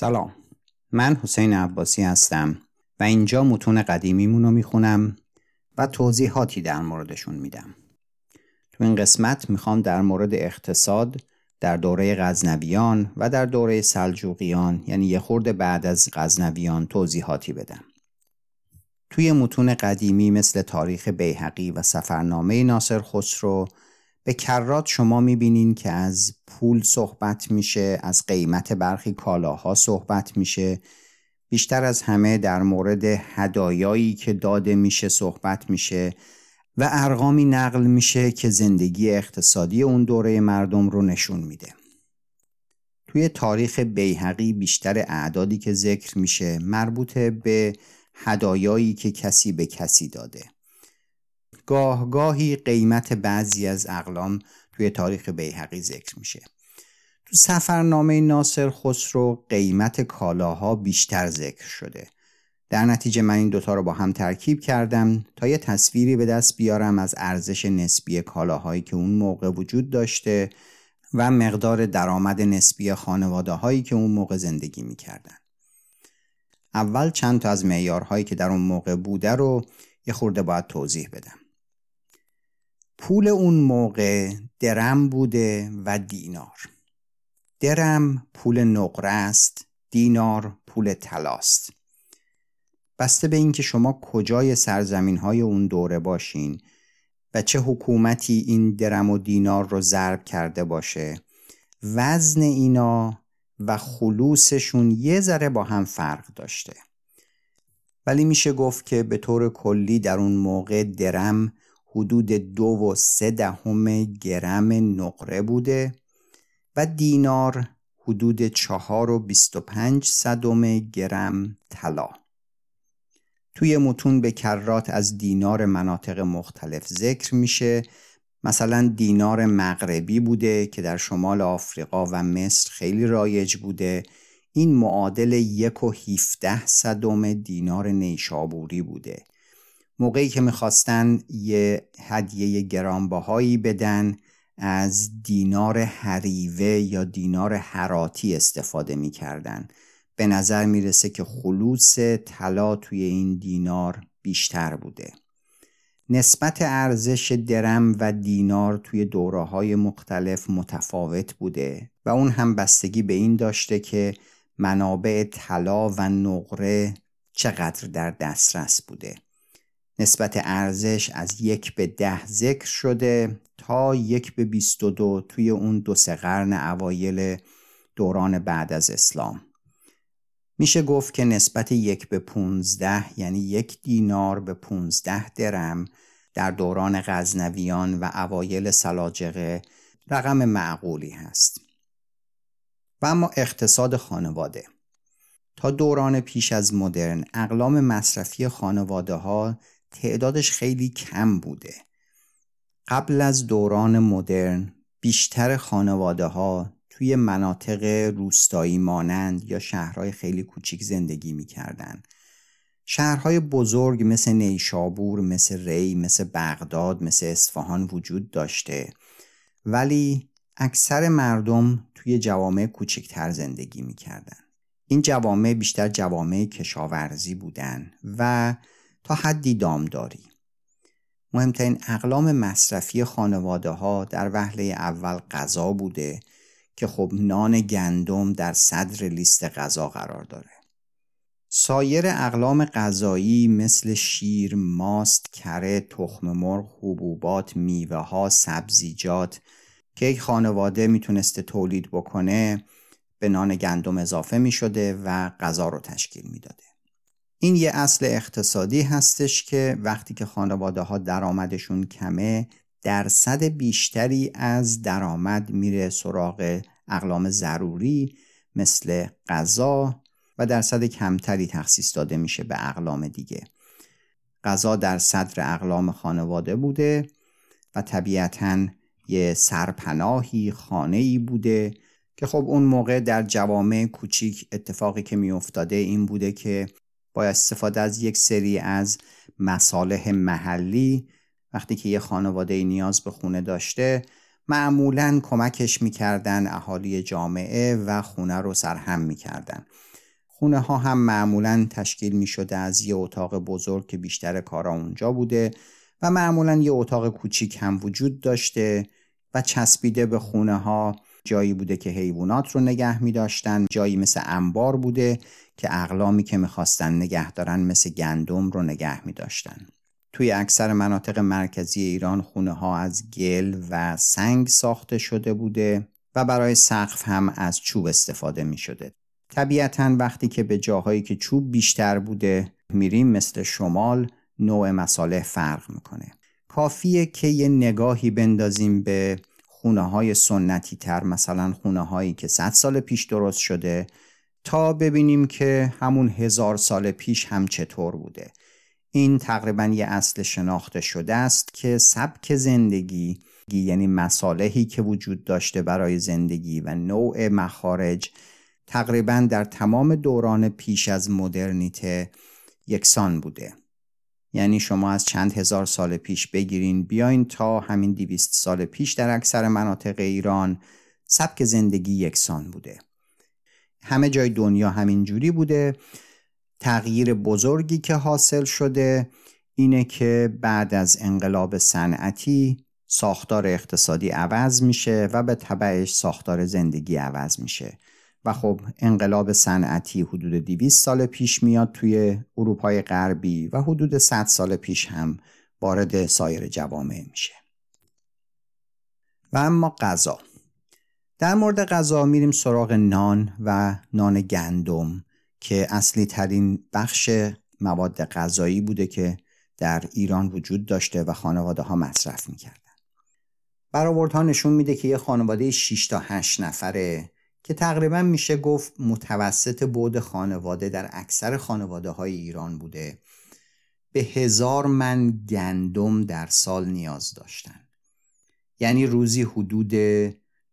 سلام، من حسین عباسی هستم و اینجا متون قدیمیمون رو میخونم و توضیحاتی در موردشون میدم. تو این قسمت میخوام در مورد اقتصاد در دوره غزنویان و در دوره سلجوقیان، یعنی یه خورده بعد از غزنویان، توضیحاتی بدم. توی متون قدیمی مثل تاریخ بیهقی و سفرنامه ناصر خسرو به کرات شما میبینین که از پول صحبت میشه، از قیمت برخی کالاها صحبت میشه، بیشتر از همه در مورد هدایایی که داده میشه صحبت میشه و ارقامی نقل میشه که زندگی اقتصادی اون دوره مردم رو نشون میده. توی تاریخ بیهقی بیشتر اعدادی که ذکر میشه مربوط به هدایایی که کسی به کسی داده. گاهگاهی قیمت بعضی از اقلام توی تاریخ بیهقی ذکر میشه. تو سفرنامه ناصر خسرو قیمت کالاها بیشتر ذکر شده. در نتیجه من این دوتا رو با هم ترکیب کردم تا یه تصویری به دست بیارم از ارزش نسبی کالاهایی که اون موقع وجود داشته و مقدار درآمد نسبی خانواده‌هایی که اون موقع زندگی میکردن. اول چند تا از معیارهایی که در اون موقع بوده رو یه خورده باید توضیح بدم. پول اون موقع درم بوده و دینار. درم پول نقره است، دینار پول طلا است. بسته به اینکه شما کجای سرزمین‌های اون دوره باشین و چه حکومتی این درم و دینار رو ضرب کرده باشه، وزن اینا و خلوصشون یه ذره با هم فرق داشته. ولی میشه گفت که به طور کلی در اون موقع درم حدود 2.3 گرم نقره بوده و دینار حدود 4.25 گرم طلا. توی متون به کرات از دینار مناطق مختلف ذکر میشه. مثلا دینار مغربی بوده که در شمال آفریقا و مصر خیلی رایج بوده. این معادل 1.17 دینار نیشابوری بوده. موقعی که میخواستن یه هدیه گرانبهایی بدن از دینار حریوه یا دینار هراتی استفاده میکردن. به نظر میرسه که خلوص طلا توی این دینار بیشتر بوده. نسبت ارزش درم و دینار توی دوره‌های مختلف متفاوت بوده و اون هم بستگی به این داشته که منابع طلا و نقره چقدر در دسترس بوده. نسبت ارزش از 1 به 10 ذکر شده تا 1 به 22 توی اون 2-3 قرن اوایل دوران بعد از اسلام. میشه گفت که نسبت 1 به 15، یعنی 1 دینار به 15 درم، در دوران غزنویان و اوایل سلاجقه رقم معقولی هست. و اما اقتصاد خانواده. تا دوران پیش از مدرن اقلام مصرفی خانواده ها تعدادش خیلی کم بوده. قبل از دوران مدرن بیشتر خانواده ها توی مناطق روستایی مانند یا شهرهای خیلی کوچیک زندگی می‌کردن. شهرهای بزرگ مثل نیشابور، مثل ری، مثل بغداد، مثل اصفهان وجود داشته، ولی اکثر مردم توی جوامع کوچکتر زندگی می‌کردن. این جوامع بیشتر جوامع کشاورزی بودن و تا حدی دامداری. مهمترین اقلام مصرفی خانواده‌ها در وهله اول غذا بوده که خب نان گندم در صدر لیست غذا قرار داره. سایر اقلام غذایی مثل شیر، ماست، کره، تخم مرغ، حبوبات، میوه ها، سبزیجات که یک خانواده میتونسته تولید بکنه به نان گندم اضافه میشده و غذا رو تشکیل میداده. این یه اصل اقتصادی هستش که وقتی که خانواده ها درآمدشون کمه، درصد بیشتری از درآمد میره سراغ اقلام ضروری مثل غذا و درصد کمتری تخصیص داده میشه به اقلام دیگه. غذا در صدر اقلام خانواده بوده و طبیعتاً یه سرپناهی، خانه‌ای بوده که خب اون موقع در جوامع کوچیک اتفاقی که میافتاده این بوده که با استفاده از یک سری از مصالح محلی، وقتی که یه خانواده نیاز به خونه داشته معمولاً کمکش میکردن اهالی جامعه و خونه رو سرهم میکردن. خونه ها هم معمولاً تشکیل می شده از یه اتاق بزرگ که بیشتر کارا اونجا بوده و معمولاً یه اتاق کوچیک هم وجود داشته و چسبیده به خونه ها جایی بوده که حیوانات رو نگه می داشتن، جایی مثل انبار بوده که اقلامی که می خواستن نگه دارن مثل گندم رو نگه می داشتن. توی اکثر مناطق مرکزی ایران خونه ها از گل و سنگ ساخته شده بوده و برای سقف هم از چوب استفاده می شده. طبیعتاً وقتی که به جاهایی که چوب بیشتر بوده میریم مثل شمال، نوع مصالح فرق میکنه. کافیه که یه نگاهی بندازیم به خونه‌های سنتی تر، مثلا خونه‌هایی که 100 سال پیش درست شده تا ببینیم که همون 1000 سال پیش هم چطور بوده. این تقریباً یه اصل شناخته شده است که سبک زندگی، یعنی مصالحی که وجود داشته برای زندگی و نوع مخارج، تقریباً در تمام دوران پیش از مدرنیته یکسان بوده. یعنی شما از چند هزار سال پیش بگیرین بیاین تا همین 200 سال پیش در اکثر مناطق ایران سبک زندگی یکسان بوده. همه جای دنیا همین جوری بوده. تغییر بزرگی که حاصل شده اینه که بعد از انقلاب صنعتی ساختار اقتصادی عوض میشه و به تبعش ساختار زندگی عوض میشه. و خب انقلاب صنعتی حدود 200 سال پیش میاد توی اروپای غربی و حدود 100 سال پیش هم وارد سایر جوامع میشه. و اما غذا. در مورد غذا میریم سراغ نان و نان گندم که اصلی ترین بخش مواد غذایی بوده که در ایران وجود داشته و خانواده ها مصرف میکردن. برآوردها نشون میده که یه خانواده 6 تا 8 نفره که تقریبا میشه گفت متوسط بعد خانواده در اکثر خانواده های ایران بوده، به 1000 من گندم در سال نیاز داشتن. یعنی روزی حدود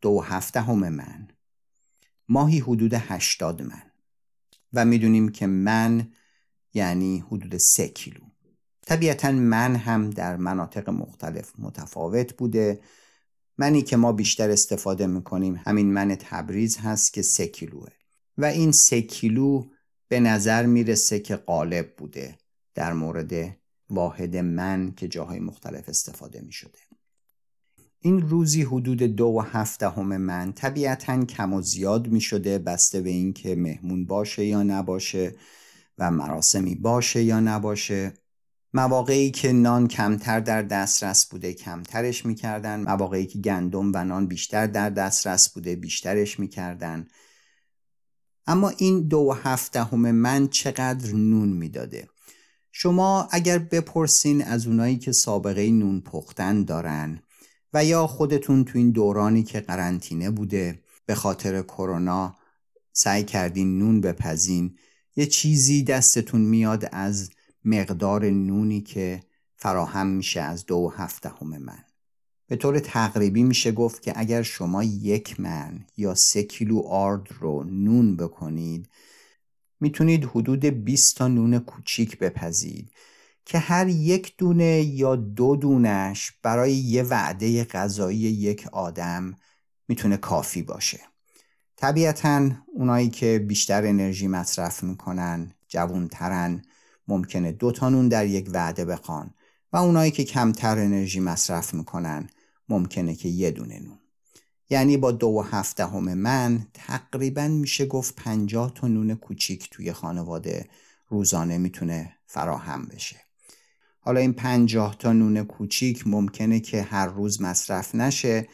2/7 من، ماهی حدود 80 من و میدونیم که من یعنی حدود 3 کیلو. طبیعتا من هم در مناطق مختلف متفاوت بوده. منی که ما بیشتر استفاده میکنیم همین من تبریز هست که 3 کیلوه و این 3 کیلو به نظر میرسه که غالب بوده در مورد واحد من که جاهای مختلف استفاده میشده. این روزی حدود 2/7 من طبیعتاً کم و زیاد میشده بسته به این که مهمون باشه یا نباشه و مراسمی باشه یا نباشه. مواقعی که نان کمتر در دسترس بوده کمترش میکردن، مواقعی که گندم و نان بیشتر در دسترس بوده بیشترش میکردن. اما این 2/7 من چقدر نون میداده؟ شما اگر بپرسین از اونایی که سابقه نون پختن دارن و یا خودتون تو این دورانی که قرنطینه بوده به خاطر کرونا سعی کردین نون بپزین، یه چیزی دستتون میاد از مقدار نونی که فراهم میشه از 2/7 من. به طور تقریبی میشه گفت که اگر شما 1 من یا 3 کیلو آرد رو نون بکنید میتونید حدود 20 تا نون کوچیک بپزید که هر یک دونه یا 2 دونش برای یه وعده غذایی یک آدم میتونه کافی باشه. طبیعتاً اونایی که بیشتر انرژی مصرف میکنن، جوانترن، ممکنه 2 تا نون در یک وعده بخوان و اونایی که کمتر انرژی مصرف میکنن ممکنه که 1 دونه نون. یعنی با 2/7 من تقریبا میشه گفت 50 تا نون کوچیک توی خانواده روزانه میتونه فراهم بشه. حالا این 50 تا نون کوچیک ممکنه که هر روز مصرف نشه.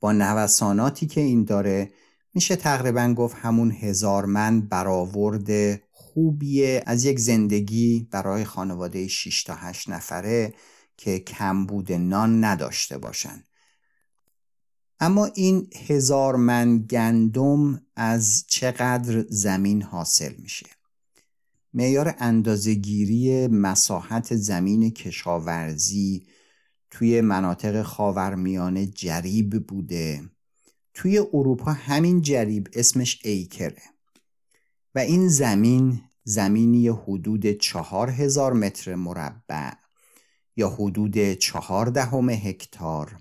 با نوساناتی که این داره میشه تقریبا گفت همون 1000 من برآورده خوبیه از یک زندگی برای خانواده 6 تا 8 نفره که کمبود نان نداشته باشن. اما این 1000 من گندم از چقدر زمین حاصل میشه؟ معیار اندازه‌گیری مساحت زمین کشاورزی توی مناطق خاورمیانه جریب بوده. توی اروپا همین جریب اسمش ایکره و این زمین زمینی حدود 4000 متر مربع یا حدود 0.4 هکتار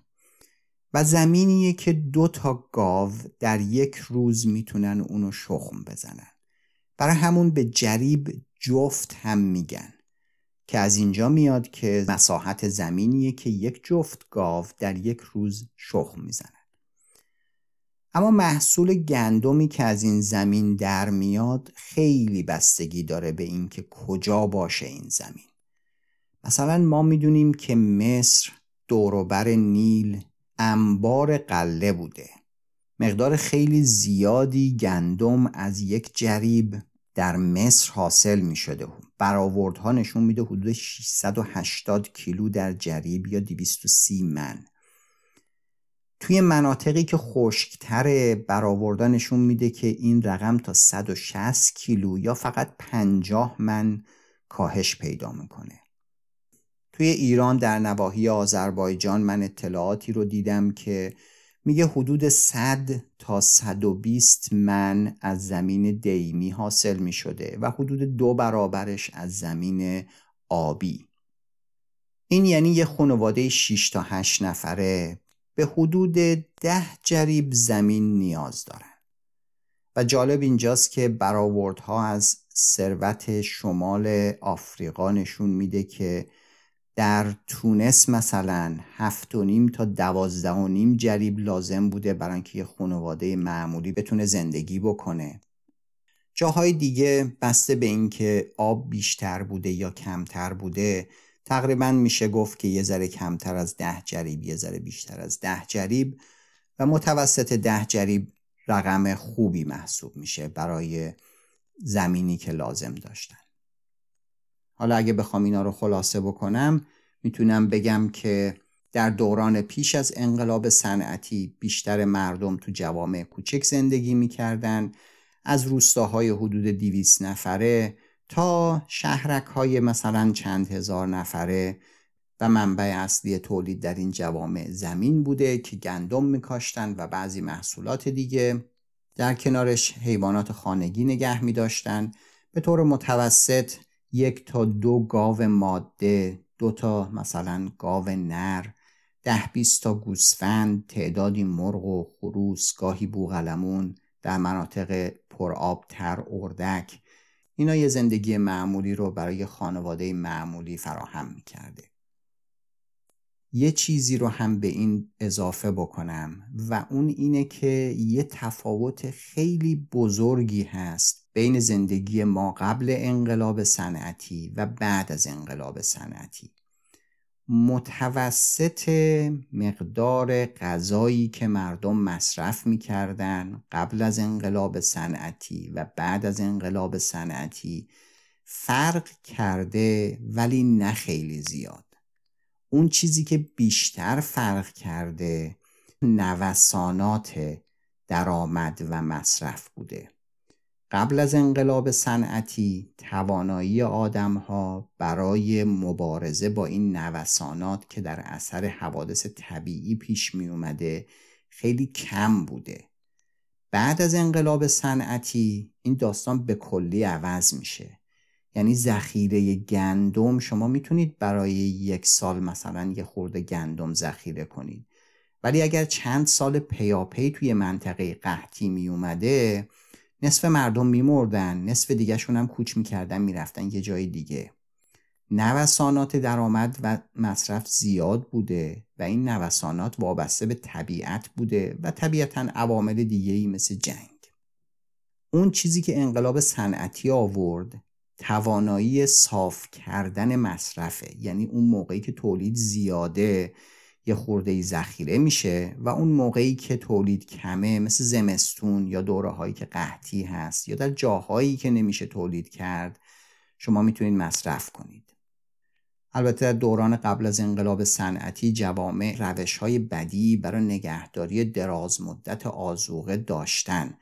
و زمینیه که 2 تا گاو در یک روز میتونن اونو شخم بزنن. برای همون به جریب جفت هم میگن که از اینجا میاد که مساحت زمینیه که یک جفت گاو در یک روز شخم میزنن. اما محصول گندمی که از این زمین در میاد خیلی بستگی داره به این که کجا باشه این زمین. مثلا ما میدونیم که مصر دوروبر نیل انبار غله بوده. مقدار خیلی زیادی گندم از یک جریب در مصر حاصل می شده. برآوردها نشون میده حدود 680 کیلو در جریب یا 230 من. توی مناطقی که خشک‌تره برآوردها نشون میده که این رقم تا 160 کیلو یا فقط 50 من کاهش پیدا میکنه. توی ایران در نواحی آذربایجان من اطلاعاتی رو دیدم که میگه حدود 100 تا 120 من از زمین دیمی حاصل می شده و حدود 2 برابرش از زمین آبی. این یعنی یه خانواده 6 تا 8 نفره به حدود 10 جریب زمین نیاز دارن. و جالب اینجاست که برآوردها از ثروت شمال آفریقا نشون میده که در تونس مثلا 7.5 تا 12.5 جریب لازم بوده برای اینکه یه خانواده معمولی بتونه زندگی بکنه. جاهای دیگه بسته به اینکه آب بیشتر بوده یا کمتر بوده تقریبا میشه گفت که یه ذره کمتر از 10 جریب یه ذره بیشتر از 10 جریب و متوسط 10 جریب رقم خوبی محسوب میشه برای زمینی که لازم داشتن. حالا اگه بخوام اینا رو خلاصه بکنم میتونم بگم که در دوران پیش از انقلاب صنعتی بیشتر مردم تو جوامع کوچک زندگی میکردن، از روستاهای حدود 200 نفره تا شهرک‌های مثلا چند هزار نفره و منبع اصلی تولید در این جوامع زمین بوده که گندم میکاشتن و بعضی محصولات دیگه، در کنارش حیوانات خانگی نگه میداشتن. به طور متوسط 1 تا 2 گاو ماده، 2 تا مثلا گاو نر، 10-20 تا گوسفند، تعدادی مرغ و خروس، گاهی بوقلمون، در مناطق پرآب تر اردک. اینا یه زندگی معمولی رو برای خانواده معمولی فراهم می‌کرده. یه چیزی رو هم به این اضافه بکنم و اون اینه که یه تفاوت خیلی بزرگی هست بین زندگی ما قبل انقلاب صنعتی و بعد از انقلاب صنعتی. متوسط مقدار غذایی که مردم مصرف می‌کردن قبل از انقلاب صنعتی و بعد از انقلاب صنعتی فرق کرده ولی نه خیلی زیاد. اون چیزی که بیشتر فرق کرده نوسانات درآمد و مصرف بوده. قبل از انقلاب صنعتی توانایی آدم‌ها برای مبارزه با این نوسانات که در اثر حوادث طبیعی پیش می اومده خیلی کم بوده. بعد از انقلاب صنعتی این داستان به کلی عوض میشه. یعنی ذخیره گندم شما میتونید برای 1 سال مثلا یه خورده گندم ذخیره کنید، ولی اگر چند سال پیاپی توی منطقه قحطی می اومده نصف مردم میمردن، نصف دیگه شون هم کوچ میکردن میرفتن یه جای دیگه. نوسانات درآمد و مصرف زیاد بوده و این نوسانات وابسته به طبیعت بوده و طبیعتاً عوامل دیگه‌ای مثل جنگ. اون چیزی که انقلاب صنعتی آورد توانایی صاف کردن مصرفه، یعنی اون موقعی که تولید زیاده یه خورده‌ای ذخیره میشه و اون موقعی که تولید کمه مثل زمستون یا دوره‌هایی که قحطی هست یا در جاهایی که نمیشه تولید کرد شما میتونید مصرف کنید. البته در دوران قبل از انقلاب صنعتی جوامع روش‌های بدیعی برای نگهداری دراز مدت آذوقه داشتن.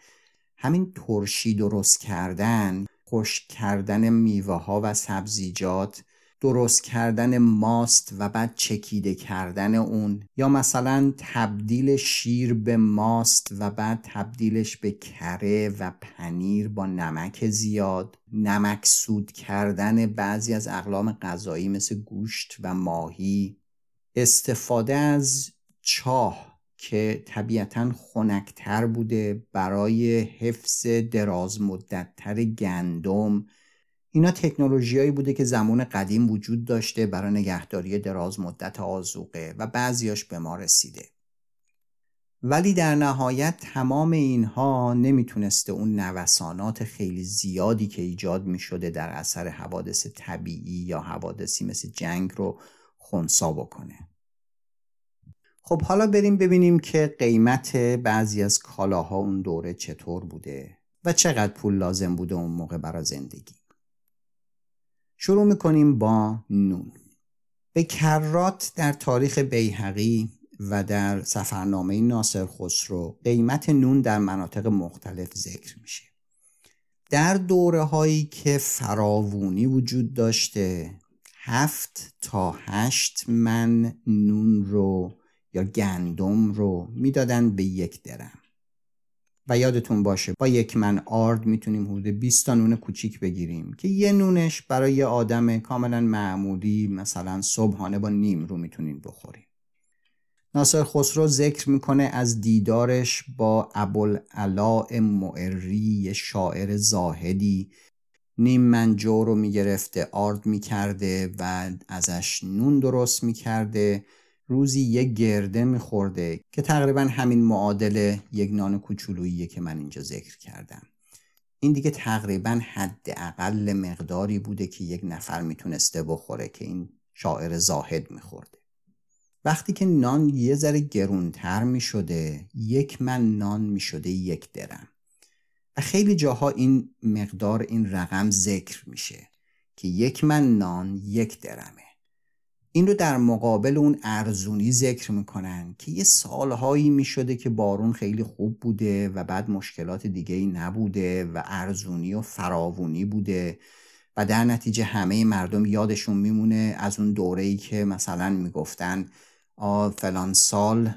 همین ترشی درست کردن، خشک کردن میوه‌ها و سبزیجات، درست کردن ماست و بعد چکیده کردن اون، یا مثلا تبدیل شیر به ماست و بعد تبدیلش به کره و پنیر با نمک زیاد، نمک سود کردن بعضی از اقلام غذایی مثل گوشت و ماهی، استفاده از چاه که طبیعتاً خنک‌تر بوده برای حفظ دراز مدت‌تر گندم. اینا تکنولوژیایی بوده که زمان قدیم وجود داشته برای نگهداری دراز مدت آذوقه و بعضیاش به ما رسیده. ولی در نهایت تمام اینها نمیتونسته اون نوسانات خیلی زیادی که ایجاد میشده در اثر حوادث طبیعی یا حوادثی مثل جنگ رو خنثی بکنه. خب حالا بریم ببینیم که قیمت بعضی از کالاها اون دوره چطور بوده و چقدر پول لازم بوده اون موقع برای زندگی. شروع میکنیم با نون. به کرات در تاریخ بیهقی و در سفرنامه ناصر خسرو قیمت نون در مناطق مختلف ذکر میشه. در دوره‌هایی که فراوانی وجود داشته 7 تا 8 من نون رو یا گندم رو میدادن به 1 درم. و یادتون باشه با 1 من آرد میتونیم حدود 20 تا نون کوچیک بگیریم که یه نونش برای یه آدم کاملا معمولی مثلا صبحانه با نیم رو میتونین بخوریم. ناصر خسرو ذکر میکنه از دیدارش با ابوالعلاء معری، شاعر زاهدی. نیم من جو رو میگرفته، آرد میکرده و ازش نون درست میکرده. روزی 1 گرده میخورده که تقریبا همین معادل 1 نان کوچولویی که من اینجا ذکر کردم. این دیگه تقریبا حداقل مقداری بوده که 1 نفر میتونسته بخوره که این شاعر زاهد میخورده. وقتی که نان یه ذره گرونتر میشده 1 من نان میشده 1 درم و خیلی جاها این مقدار این رقم ذکر میشه که 1 من نان 1 درمه. این رو در مقابل اون ارزونی ذکر میکنن که یه سالهایی میشده که بارون خیلی خوب بوده و بعد مشکلات دیگه‌ای نبوده و ارزونی و فراوانی بوده و در نتیجه همه مردم یادشون میمونه از اون دوره‌ای که مثلا میگفتن فلان سال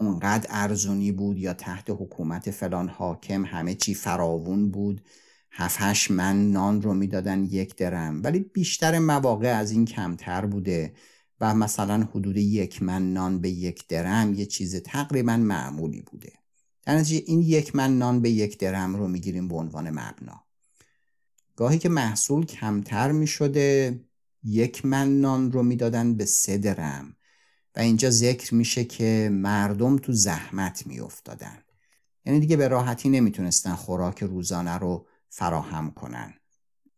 اونقدر ارزونی بود یا تحت حکومت فلان حاکم همه چی فراوون بود. 7-8 من نان رو میدادن 1 درم ولی بیشتر مواقع از این کمتر بوده و مثلا حدود 1 من نان به 1 درم یه چیز تقریبا معمولی بوده. در نتیجه این 1 من نان به 1 درم رو میگیریم به عنوان مبنا. گاهی که محصول کمتر میشده 1 من نان رو میدادن به 3 درم و اینجا ذکر میشه که مردم تو زحمت میافتادن، یعنی دیگه به راحتی نمیتونستن خوراک روزانه رو فراهم کنن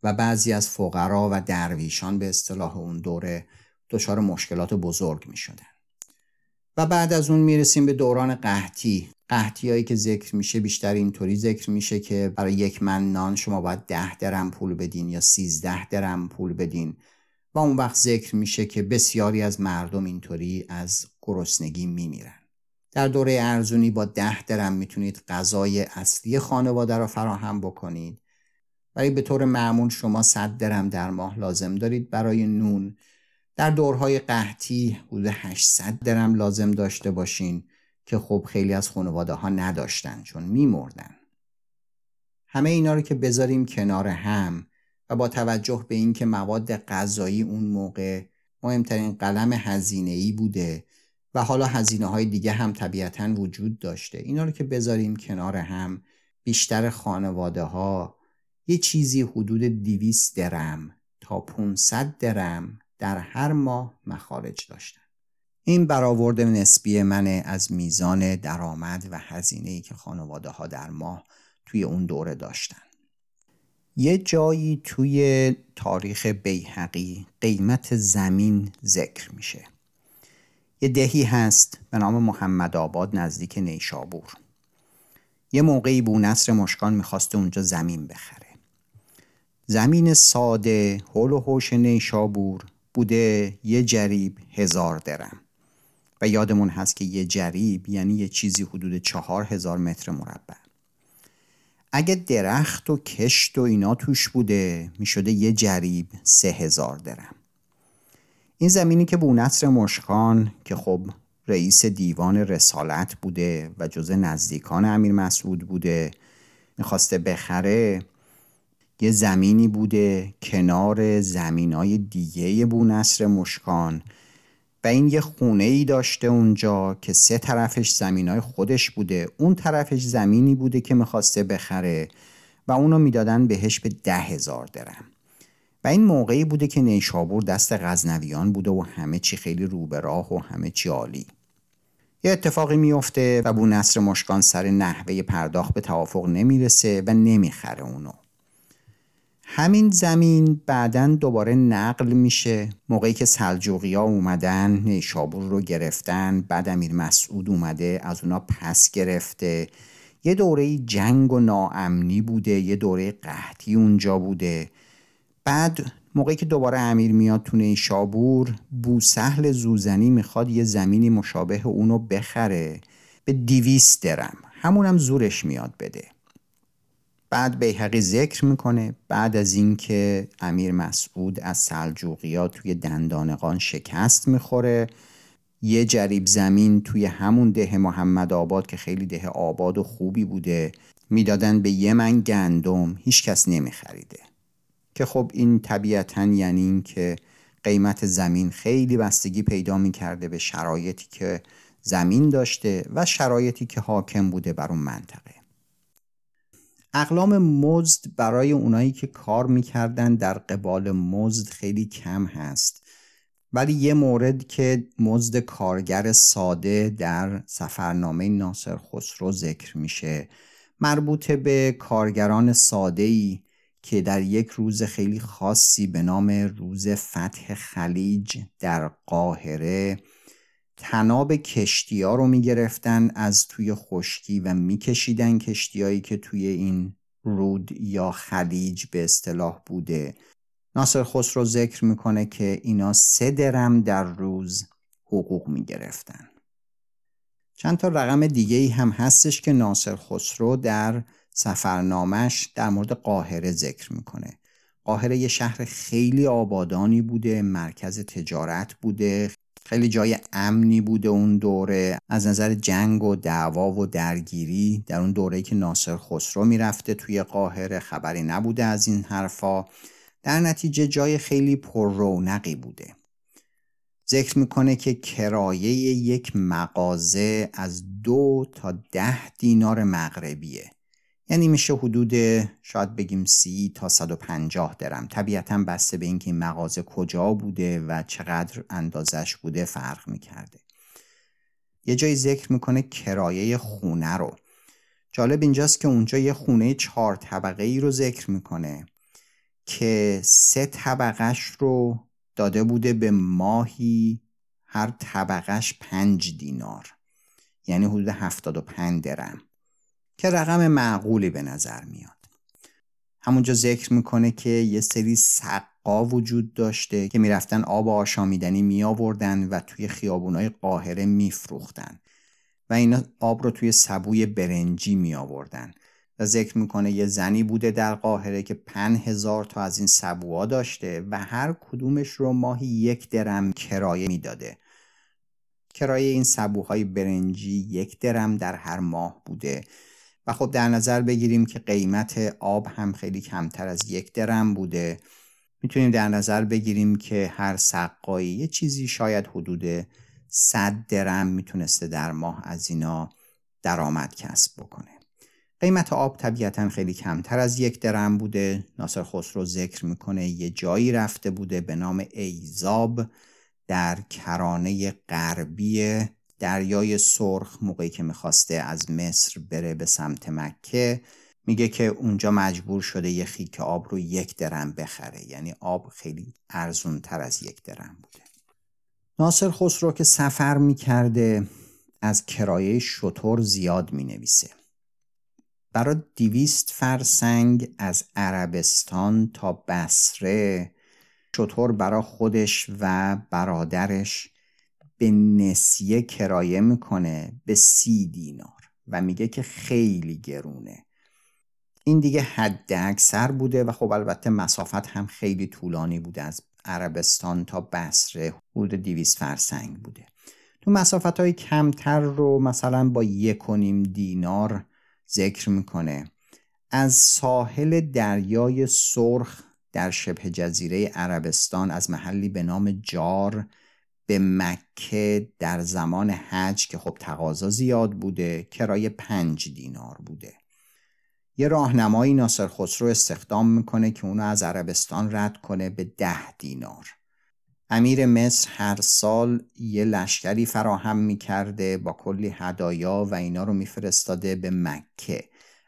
و بعضی از فقرا و درویشان به اصطلاح اون دوره دچار مشکلات بزرگ می شدن. و بعد از اون می رسیم به دوران قحطی. قحطی هایی که ذکر میشه بیشتر اینطوری ذکر میشه که برای 1 من نان شما باید 10 درم پول بدین یا 13 درم پول بدین و اون وقت ذکر میشه که بسیاری از مردم اینطوری از گرسنگی می میرن. در دوره ارزونی با 10 درم میتونید غذای اصلی خانواده را فراهم بکنید. ولی به طور معمول شما 100 درم در ماه لازم دارید برای نون. در دورهای قحطی حدود 800 درم لازم داشته باشین که خب خیلی از خانواده ها نداشتن چون میمردن. همه اینا رو که بذاریم کنار هم و با توجه به اینکه مواد غذایی اون موقع مهمترین قلم هزینه‌ای بوده و حالا هزینه‌های دیگه هم طبیعتاً وجود داشته، اینا رو که بذاریم کنار هم بیشتر خانواده‌ها یه چیزی حدود 200 درم تا 500 درم در هر ماه مخارج داشتن. این برآورد نسبی منه از میزان درآمد و هزینه‌ای که خانواده‌ها در ماه توی اون دوره داشتن. یه جایی توی تاریخ بیهقی قیمت زمین ذکر میشه. یه دهی هست به نام محمد آباد نزدیک نیشابور. یه موقعی بونصر مشکان میخواسته اونجا زمین بخره. زمین ساده هول و هوش نیشابور بوده 1 جریب 1000 درم و یادمون هست که 1 جریب یعنی یه چیزی حدود 4000 متر مربع. اگه درخت و کشت و اینا توش بوده میشده 1 جریب 3000 درم. این زمینی که بونصر مشکان که خب رئیس دیوان رسالت بوده و جزء نزدیکان امیر مسعود بوده میخواسته بخره، یه زمینی بوده کنار زمینای دیگه بونصر مشکان و این یه خونه ای داشته اونجا که سه طرفش زمینای خودش بوده، اون طرفش زمینی بوده که میخواسته بخره و اونو میدادن بهش به 10,000 درم. و این موقعی بوده که نیشابور دست غزنویان بوده و همه چی خیلی رو به راه و همه چی عالی. یه اتفاقی میفته و بونصر مشکان سر نحوه پرداخت به توافق نمیرسه و نمیخره اونو. همین زمین بعدن دوباره نقل میشه. موقعی که سلجوقی‌ها اومدن نیشابور رو گرفتن، بعد امیر مسعود اومده از اونا پس گرفته. یه دوره جنگ و ناامنی بوده، یه دوره قحطی اونجا بوده. بعد موقعی که دوباره امیر میاد تو نیشابور، بوسهل زوزنی میخواد یه زمینی مشابه اونو بخره به 200 درم، همونم زورش میاد بده. بعد بیهقی ذکر میکنه بعد از اینکه امیر مسعود از سلجوقی‌ها توی دندانقان شکست میخوره، یه جریب زمین توی همون ده محمد آباد که خیلی ده آباد و خوبی بوده میدادن به یه من گندم، هیچ کس نمیخریده. که خب این طبیعتاً یعنی این که قیمت زمین خیلی بستگی پیدا میکرده به شرایطی که زمین داشته و شرایطی که حاکم بوده بر اون منطقه. اقلام مزد برای اونایی که کار میکردن در قبال مزد خیلی کم هست، ولی یه مورد که مزد کارگر ساده در سفرنامه ناصر خسرو ذکر میشه مربوط به کارگران ساده‌ای که در یک روز خیلی خاصی به نام روز فتح خلیج در قاهره طناب کشتی‌ها رو می‌گرفتن از توی خشکی و می‌کشیدن، کشتی‌هایی که توی این رود یا خلیج به اصطلاح بوده. ناصر خسرو ذکر می‌کنه که اینا 3 درم در روز حقوق می‌گرفتن. چند تا رقم دیگه‌ای هم هستش که ناصر خسرو در سفرنامه‌اش در مورد قاهره ذکر می‌کنه. قاهره یه شهر خیلی آبادانی بوده، مرکز تجارت بوده، خیلی جای امنی بوده اون دوره از نظر جنگ و دعوا و درگیری. در اون دوره‌ای که ناصر خسرو میرفته توی قاهره خبری نبوده از این حرفا، در نتیجه جای خیلی پر رونقی بوده. ذکر میکنه که کرایه یک مغازه از 2 تا 10 دینار مغربیه، یعنی میشه حدود شاید بگیم 30 تا 150 درم. طبیعتاً بسته به اینکه این مغازه کجا بوده و چقدر اندازش بوده فرق میکرده. یه جایی ذکر میکنه کرایه خونه رو. جالب اینجاست که اونجا یه خونه 4 طبقه‌ای رو ذکر میکنه که 3 طبقه‌اش رو داده بوده به ماهی، هر طبقه‌اش 5 دینار، یعنی حدود 75 درم که رقم معقولی به نظر میاد. همونجا ذکر میکنه که یه سری سقا وجود داشته که میرفتن آب آشامیدنی میآوردن و توی خیابونای قاهره میفروختن و اینا آب رو توی سبوی برنجی میآوردن. و ذکر میکنه یه زنی بوده در قاهره که 5000 تا از این سبوها داشته و هر کدومش رو ماهی 1 درم کرایه میداده. کرایه این سبوهای برنجی 1 درم در هر ماه بوده و خب در نظر بگیریم که قیمت آب هم خیلی کمتر از 1 درم بوده، میتونیم در نظر بگیریم که هر سقایی یه چیزی شاید حدود 100 درم میتونسته در ماه از اینا درآمد کسب بکنه. قیمت آب طبیعتاً خیلی کمتر از 1 درم بوده. ناصر خسرو ذکر میکنه یه جایی رفته بوده به نام ایزاب در کرانه غربی دریای سرخ، موقعی که میخواسته از مصر بره به سمت مکه، میگه که اونجا مجبور شده یه خیک آب رو 1 درم بخره، یعنی آب خیلی ارزون تر از 1 درم بوده. ناصر خسرو که سفر میکرده از کرایه شتر زیاد مینویسه. برای 200 فرسنگ از عربستان تا بصره شتر برای خودش و برادرش به نسیه کرایه میکنه به 30 دینار و میگه که خیلی گرونه. این دیگه حد اکثر بوده و خب البته مسافت هم خیلی طولانی بوده، از عربستان تا بصره حدود 200 فرسنگ بوده. تو مسافت های کمتر رو مثلا با 1.5 دینار ذکر میکنه. از ساحل دریای سرخ در شبه جزیره عربستان از محلی به نام جار به مکه در زمان حج که خب تقاضا زیاد بوده کرایه 5 دینار بوده. یه راهنمایی ناصر خسرو استخدام میکنه که اونو از عربستان رد کنه به 10 دینار. امیر مصر هر سال یه لشکری فراهم میکرده با کلی هدایا و اینا رو میفرستاده به مکه.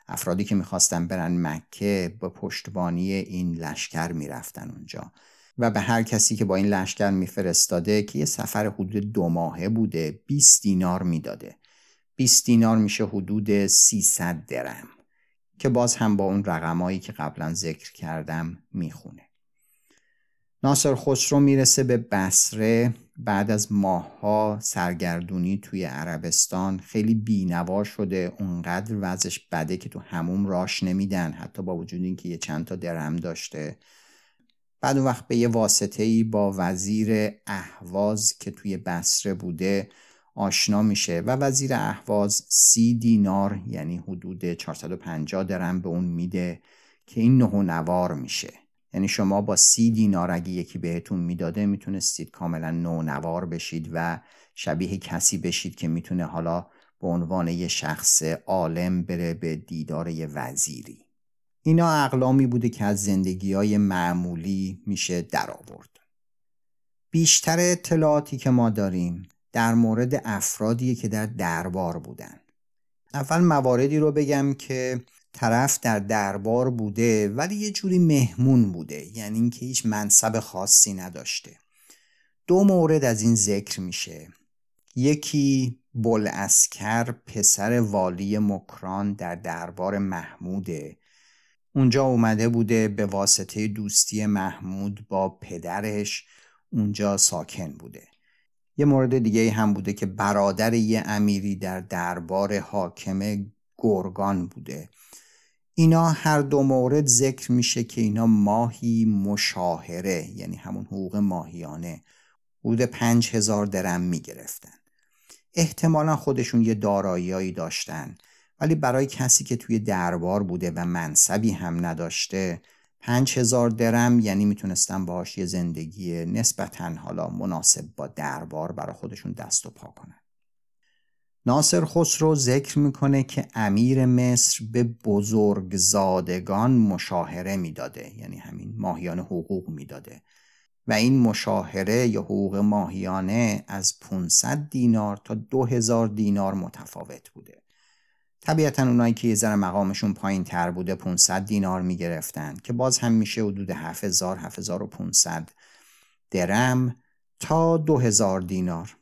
افرادی که میخواستن برن مکه با پشتبانی این لشکر میرفتن اونجا و به هر کسی که با این لشکر میفرستاده که یه سفر حدود 2 ماهه بوده 20 دینار میداده. 20 دینار میشه حدود 300 درم که باز هم با اون رقمایی که قبلا ذکر کردم میخونه. ناصر خسرو میرسه به بصره. بعد از ماه‌ها سرگردونی توی عربستان خیلی بینوا شده، اونقدر وضعش بده که تو حموم راش نمیدن، حتی با وجود اینکه یه چند تا درهم داشته. بعد اون وقت به یه واسطه‌ای با وزیر احواز که توی بصره بوده آشنا میشه و وزیر احواز 30 دینار یعنی حدود 450 درهم به اون میده که این نونوار میشه. یعنی شما با 30 دینار اگه یکی بهتون میداده میتونستید کاملا نونوار بشید و شبیه کسی بشید که میتونه حالا به عنوان یه شخص عالم بره به دیدار یه وزیری. اینا اقلامی بوده که از زندگی‌های معمولی میشه در آورد. بیشتر اطلاعاتی که ما داریم در مورد افرادیه که در دربار بودن. اول مواردی رو بگم که طرف در دربار بوده ولی یه جوری مهمون بوده، یعنی اینکه هیچ منصب خاصی نداشته. 2 مورد از این ذکر میشه. یکی بلعسکر پسر والی مکران در دربار محموده. اونجا اومده بوده به واسطه دوستی محمود با پدرش اونجا ساکن بوده. یه مورد دیگه هم بوده که برادر یه امیری در دربار حاکم گرگان بوده. اینا هر 2 مورد ذکر میشه که اینا ماهی مشاهره یعنی همون حقوق ماهیانه حدود 5000 درم میگرفتن. احتمالا خودشون یه داراییایی داشتن ولی برای کسی که توی دربار بوده و منصبی هم نداشته 5000 درم یعنی میتونستن باهاش یه زندگی نسبتاً حالا مناسب با دربار برای خودشون دست و پا کنن. ناصر خسرو ذکر میکنه که امیر مصر به بزرگزادگان مشاهره میداده، یعنی همین ماهیانه حقوق میداده و این مشاهره یا حقوق ماهیانه از 500 دینار تا 2000 دینار متفاوت بوده. طبیعتاً اونایی که یه ذره مقامشون پایین تر بوده 500 دینار میگرفتن که باز هم میشه حدود 7000-7500 درم تا 2000 دینار.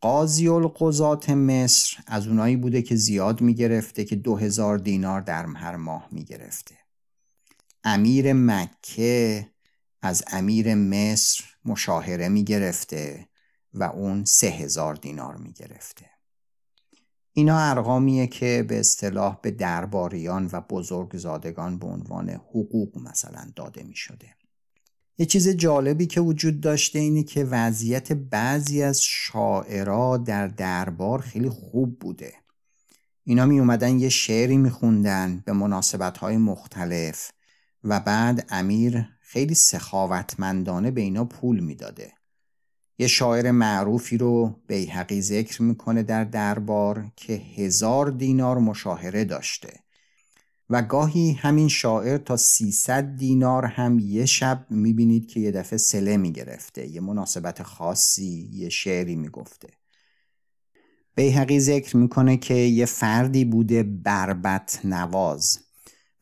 قاضی القضات مصر از اونایی بوده که زیاد میگرفته که 2000 دینار در هر ماه میگرفته. امیر مکه از امیر مصر مشاهره میگرفته و اون 3000 دینار میگرفته. اینا ارقامیه که به اصطلاح به درباریان و بزرگزادگان به عنوان حقوق مثلا داده میشده. یه چیز جالبی که وجود داشته اینه که وضعیت بعضی از شاعرها در دربار خیلی خوب بوده. اینا می اومدن یه شعری می خوندن به مناسبت‌های مختلف و بعد امیر خیلی سخاوتمندانه به اینا پول می داده. یه شاعر معروفی رو بیهقی ذکر میکنه در دربار که 1000 دینار مشاهره داشته و گاهی همین شاعر تا 300 دینار هم یه شب میبینید که یه دفعه سله میگرفته، یه مناسبت خاصی یه شعری میگفته. بیهقی ذکر میکنه که یه فردی بوده بربط نواز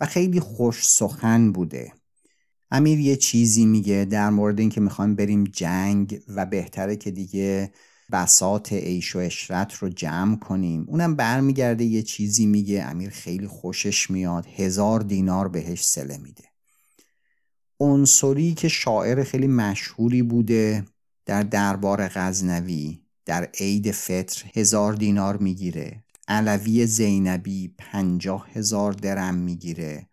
و خیلی خوش سخن بوده. امیر یه چیزی میگه در مورد این که میخوایم بریم جنگ و بهتره که دیگه بساط عیش و عشرت رو جمع کنیم. اونم برمیگرده یه چیزی میگه، امیر خیلی خوشش میاد، 1000 دینار بهش سله میده. عنصری که شاعر خیلی مشهوری بوده در دربار غزنوی در عید فطر 1000 دینار میگیره. علوی زینبی 50,000 درم میگیره.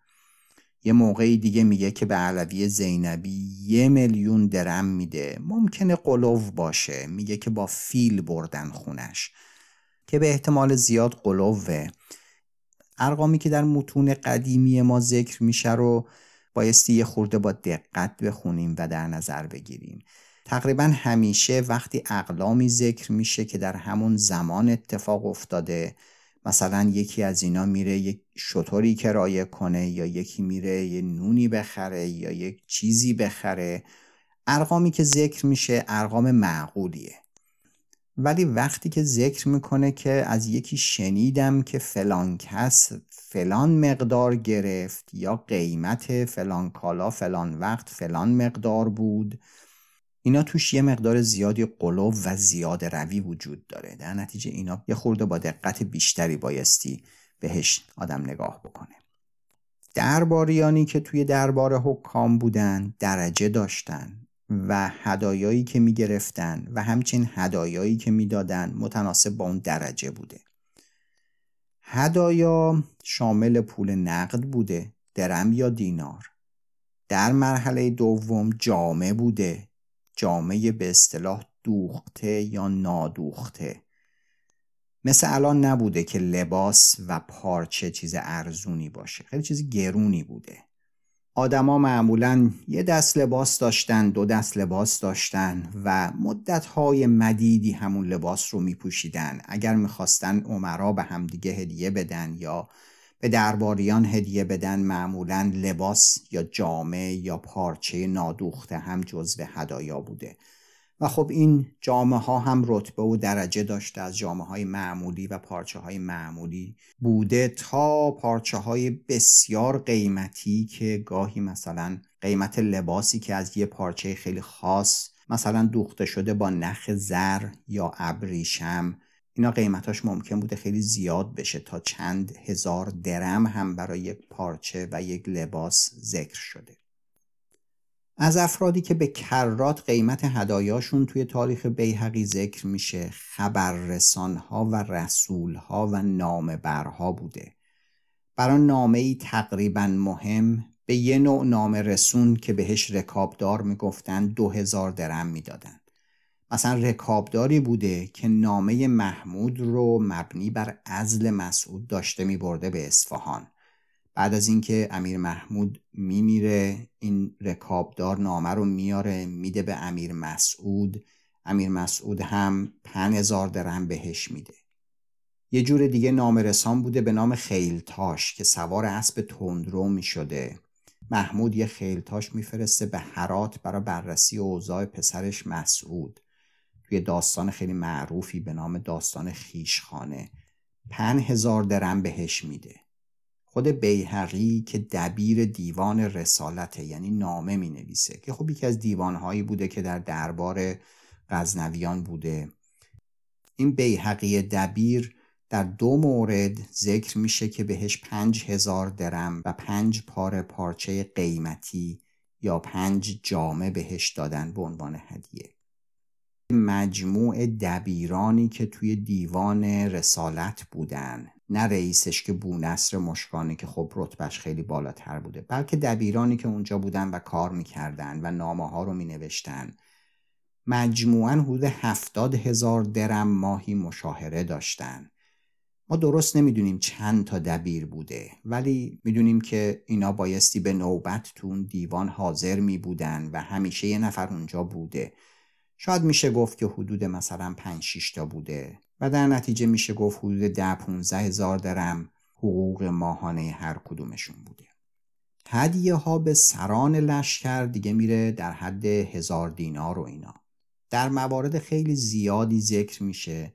یه موقعی دیگه میگه که به علوی زینبی 1,000,000 درم میده. ممکنه قلوف باشه، میگه که با فیل بردن خونش که به احتمال زیاد قلوفه. ارقامی که در متون قدیمی ما ذکر میشه رو بایستی یه خورده با دقت بخونیم و در نظر بگیریم. تقریبا همیشه وقتی اقلامی ذکر میشه که در همون زمان اتفاق افتاده، مثلا یکی از اینا میره یک شطوری کرایه کنه، یا یکی میره یه نونی بخره، یا یک چیزی بخره. ارقامی که ذکر میشه ارقام معقولیه. ولی وقتی که ذکر میکنه که از یکی شنیدم که فلان کس فلان مقدار گرفت، یا قیمت فلان کالا فلان وقت فلان مقدار بود، اینا توش یه مقدار زیادی غلو و زیاده روی وجود داره. در نتیجه اینا یه خورده با دقت بیشتری بایستی بهش آدم نگاه بکنه. درباریانی که توی دربار حکام بودن درجه داشتن و هدایایی که میگرفتن و همچنین هدایایی که میدادن متناسب با اون درجه بوده. هدایا شامل پول نقد بوده، درم یا دینار. در مرحله دوم جامه بوده، جامعه به اصطلاح دوخته یا نادوخته. مثل الان نبوده که لباس و پارچه چیز ارزونی باشه، خیلی چیز گرونی بوده. آدم ها معمولاً یه دست لباس داشتن، دو دست لباس داشتن و مدت‌های مدیدی همون لباس رو میپوشیدن. اگر میخواستن عمرا به همدیگه هدیه بدن یا به درباریان هدیه بدن، معمولاً لباس یا جامه یا پارچه نادوخته هم جزو هدایا بوده. و خب این جامه ها هم رتبه و درجه داشته، از جامه های معمولی و پارچه های معمولی بوده تا پارچه های بسیار قیمتی که گاهی مثلا قیمت لباسی که از یه پارچه خیلی خاص مثلا دوخته شده با نخ زر یا ابریشم، اینا قیمتاش ممکن بوده خیلی زیاد بشه، تا چند هزار درم هم برای یک پارچه و یک لباس ذکر شده. از افرادی که به کرات قیمت هدایاشون توی تاریخ بیهقی ذکر میشه، خبررسانها و رسولها و نامه‌برها بوده. برای نامه‌ای تقریبا مهم به یه نوع نامه رسون که بهش رکابدار میگفتن 2000 درم میدادن. مثلا رکابداری بوده که نامه محمود رو مبنی بر عزل مسعود داشته میبرده به اصفهان. بعد از اینکه امیر محمود میمیره، این رکابدار نامه رو میاره میده به امیر مسعود. امیر مسعود هم 5000 درم بهش میده. یه جور دیگه نامه رسان بوده به نام خیلتاش که سوار اسب تندرو میشده. محمود یه خیلتاش میفرسته به هرات برای بررسی اوضاع پسرش مسعود. توی داستان خیلی معروفی به نام داستان خیشخانه 5000 درم بهش میده. خود بیهقی که دبیر دیوان رسالته، یعنی نامه می نویسه، که خب یکی از دیوانهایی بوده که در دربار غزنویان بوده. این بیهقی دبیر در 2 مورد ذکر میشه که بهش 5000 درم و 5 پاره پارچه قیمتی یا 5 جامه بهش دادن به عنوان هدیه. مجموع دبیرانی که توی دیوان رسالت بودن، نه رئیسش که بونصر مشکانه که خب رتبهش خیلی بالاتر بوده، بلکه دبیرانی که اونجا بودن و کار میکردن و نامه ها رو مینوشتن، مجموعاً حدود 70000 درم ماهی مشاهره داشتن. ما درست نمیدونیم چند تا دبیر بوده، ولی میدونیم که اینا بایستی به نوبت تو اون دیوان حاضر میبودن و همیشه یه نفر اونجا بوده. شاید میشه گفت که حدود مثلا 5-6 تا بوده و در نتیجه میشه گفت حدود 10-15000 درم حقوق ماهانه هر کدومشون بوده. هدیه ها به سران لشکر دیگه میره در حد 1000 دینار و اینا. در موارد خیلی زیادی ذکر میشه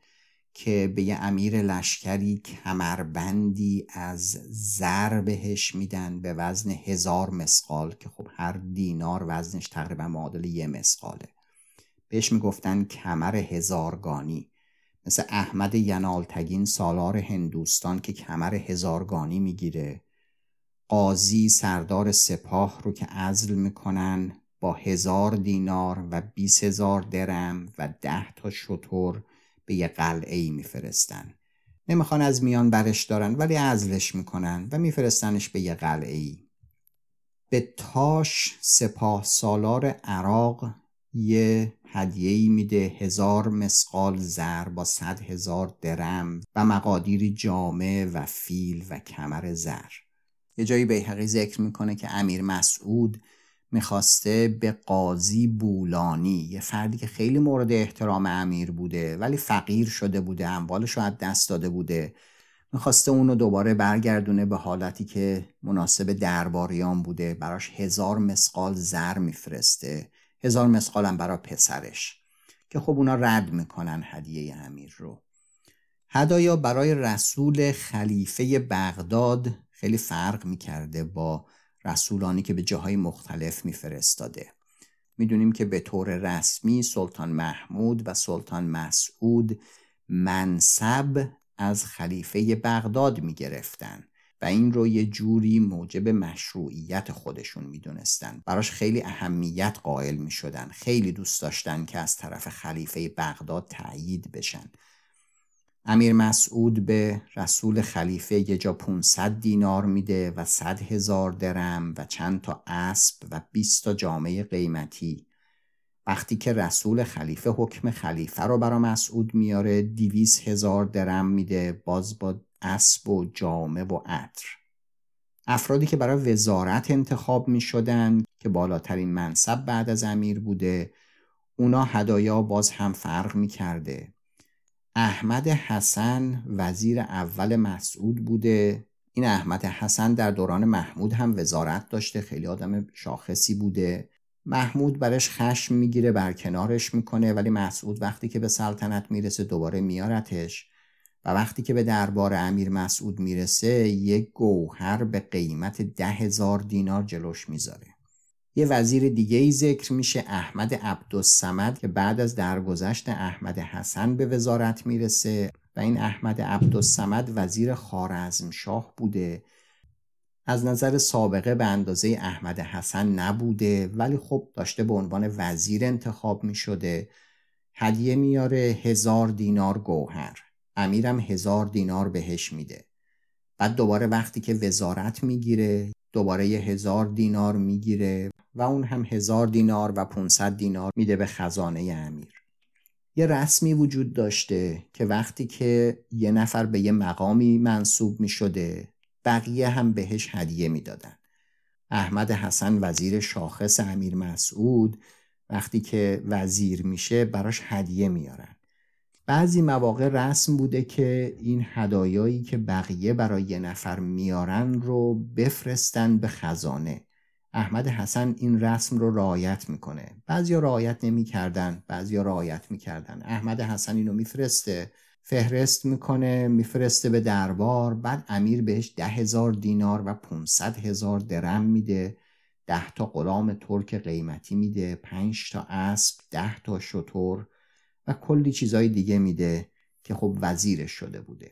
که به یه امیر لشکری کمربندی از زر بهش میدن به وزن 1000 مسقال که خب هر دینار وزنش تقریبا معادل 1 مسقاله. بهش میگفتن کمر 1000 گانی. مثل احمد ینالتگین سالار هندوستان که کمر 1000 گانی میگیره. قاضی سردار سپاه رو که عزل میکنن با 1000 دینار و 20000 درم و 10 تا شتر به یه قلعه‌ای میفرستن. نمیخوان از میان برش دارن ولی عزلش میکنن و میفرستنش به یه قلعه‌ای. به تاش سپاه سالار عراق یه هدیه‌ای میده 1000 مسقال زر با 100,000 درم و مقادیری جامه و فیل و کمر زر. یه جایی بیهقی ذکر میکنه که امیر مسعود میخواسته به قاضی بولانی، یه فردی که خیلی مورد احترام امیر بوده ولی فقیر شده بوده، اموالش رو از دست داده بوده، میخواسته اونو دوباره برگردونه به حالتی که مناسب درباریان بوده. براش 1000 مسقال زر میفرسته، 1000 مسقال هم برای پسرش، که خب اونا رد میکنن هدیه امیر رو. هدایا برای رسول خلیفه بغداد خیلی فرق میکرده با رسولانی که به جاهای مختلف میفرستاده. میدونیم که به طور رسمی سلطان محمود و سلطان مسعود منصب از خلیفه بغداد میگرفتن و این رو یه جوری موجب مشروعیت خودشون میدونستن، براش خیلی اهمیت قائل میشدن، خیلی دوست داشتن که از طرف خلیفه بغداد تأیید بشن. امیر مسعود به رسول خلیفه یه جا 500 دینار میده و 100,000 درم و چند تا اسب و 20 تا جامه قیمتی. وقتی که رسول خلیفه حکم خلیفه رو برای مسعود میاره 200,000 درم میده، باز با اسب و جامه و عطر. افرادی که برای وزارت انتخاب میشدن که بالاترین منصب بعد از امیر بوده، اونا هدایا باز هم فرق میکرده. احمد حسن وزیر اول مسعود بوده. این احمد حسن در دوران محمود هم وزارت داشته، خیلی آدم شاخصی بوده. محمود برش خشم میگیره، برکنارش میکنه، ولی مسعود وقتی که به سلطنت میرسه دوباره میارتش و وقتی که به دربار امیر مسعود میرسه یک گوهر به قیمت 10,000 دینار جلوش میذاره. یه وزیر دیگه ای ذکر میشه، احمد عبدالصمد، که بعد از درگذشت احمد حسن به وزارت میرسه و این احمد عبدالصمد وزیر خوارزمشاه بوده. از نظر سابقه به اندازه احمد حسن نبوده ولی خب داشته به عنوان وزیر انتخاب میشده. هدیه میاره 1000 دینار گوهر، امیرم 1000 دینار بهش میده. بعد دوباره وقتی که وزارت میگیره دوباره 1000 دینار میگیره و اون هم 1000 دینار و 500 دینار میده به خزانه امیر. یه رسمی وجود داشته که وقتی که یه نفر به یه مقامی منصوب میشده بقیه هم بهش هدیه میدادن. احمد حسن وزیر شاخص امیر مسعود وقتی که وزیر میشه براش هدیه میارن. بعضی مواقع رسم بوده که این هدایایی که بقیه برای یه نفر میارن رو بفرستن به خزانه. احمد حسن این رسم رو رعایت میکنه. بعضیا رعایت نمیکردن، بعضیا رعایت میکردن. احمد حسن اینو میفرسته، فهرست میکنه، میفرسته به دربار. بعد امیر بهش 10,000 دینار و 500,000 درم میده، 10 تا غلام ترک قیمتی میده، 5 تا اسب، 10 تا شتر و کلی چیزای دیگه میده که خب وزیرش شده بوده.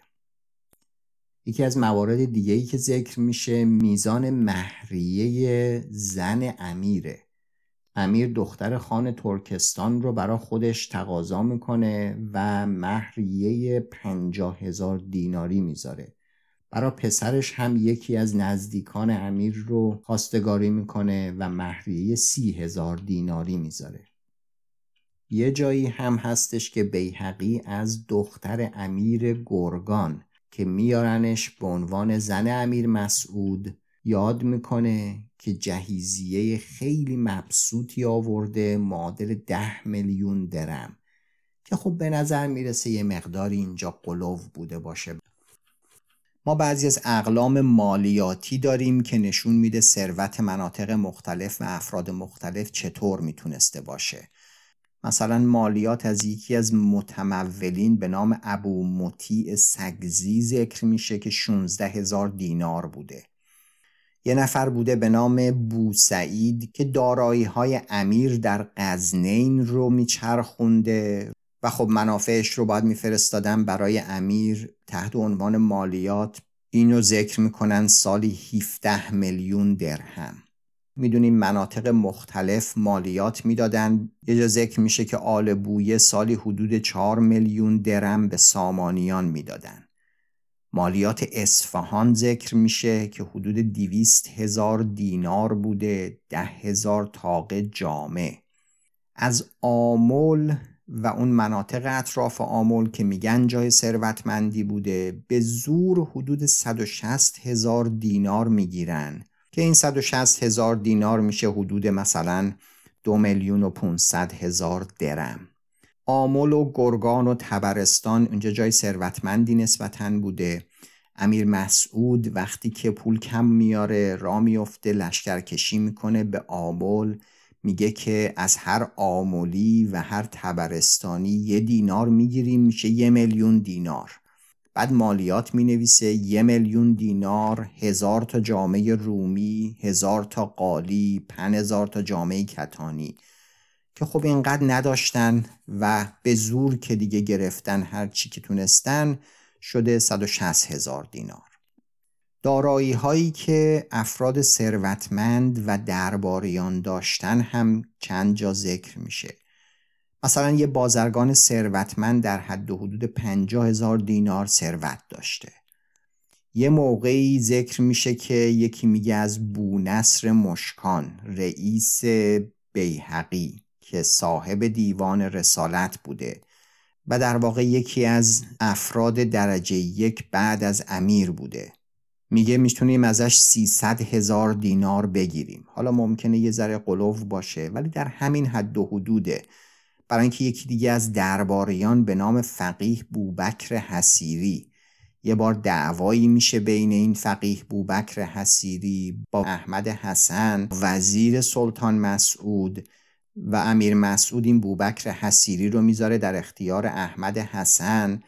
یکی از موارد دیگه‌ای که ذکر میشه میزان مهریه زن امیره. امیر دختر خان ترکستان رو برای خودش تقاضا میکنه و مهریه 50,000 دیناری میذاره. برای پسرش هم یکی از نزدیکان امیر رو خواستگاری میکنه و مهریه 30,000 دیناری میذاره. یه جایی هم هستش که بیهقی از دختر امیر گرگان که میارنش به عنوان زن امیر مسعود یاد میکنه که جهیزیه خیلی مبسوطی آورده معادل 10 میلیون درم، که خب به نظر میرسه یه مقداری اینجا قلوف بوده باشه. ما بعضی از اقلام مالیاتی داریم که نشون میده ثروت مناطق مختلف و افراد مختلف چطور میتونسته باشه. مثلا مالیات از یکی از متمولین به نام ابو مطیع سگزی ذکر میشه که 16,000 دینار بوده. یه نفر بوده به نام بوسعید که دارایی‌های امیر در غزنین رو میچرخونده و خب منافعش رو باید میفرستادن برای امیر تحت عنوان مالیات. اینو ذکر میکنن سالی 17 میلیون درهم. میدونیم مناطق مختلف مالیات میدادن. یه جا ذکر میشه که آل بویه سالی حدود 4 میلیون درم به سامانیان میدادن. مالیات اصفهان ذکر میشه که حدود 200,000 دینار بوده، 10,000 تاقه جامه. از آمول و اون مناطق اطراف آمول که میگن جای ثروتمندی بوده به زور حدود 160,000 دینار میگیرن که این 160,000 دینار میشه حدود مثلا 2,500,000 درم. آمول و گرگان و طبرستان اونجا جای ثروتمندی نسبتاً بوده. امیر مسعود وقتی که پول کم میاره را میفته، لشکرکشی میکنه به آمول، میگه که از هر آمولی و هر طبرستانی 1 دینار میگیریم، میشه 1,000,000 دینار. بعد مالیات مینویسه 1,000,000 دینار، 1000 تا جامعه رومی، 1000 تا قالی، 5000 تا جامعه کتانی، که خب اینقدر نداشتن و به زور که دیگه گرفتن هر چی که تونستن، شده 160,000 دینار. دارایی هایی که افراد ثروتمند و درباریان داشتن هم چند جا ذکر میشه. مثلا یه بازرگان ثروتمند در حد و حدود 50,000 دینار ثروت داشته. یه موقعی ذکر میشه که یکی میگه از بونصر مشکان، رئیس بیهقی که صاحب دیوان رسالت بوده و در واقع یکی از افراد درجه 1 بعد از امیر بوده، میگه میتونیم ازش 300,000 دینار بگیریم. حالا ممکنه یه ذره قلوف باشه ولی در همین حد و حدوده، برای اینکه یکی دیگه از درباریان به نام فقیه ابوبکر حسیری، یه بار دعوایی میشه بین این فقیه ابوبکر حسیری با احمد حسن وزیر سلطان مسعود، و امیر مسعود این ابوبکر حسیری رو میذاره در اختیار احمد حسن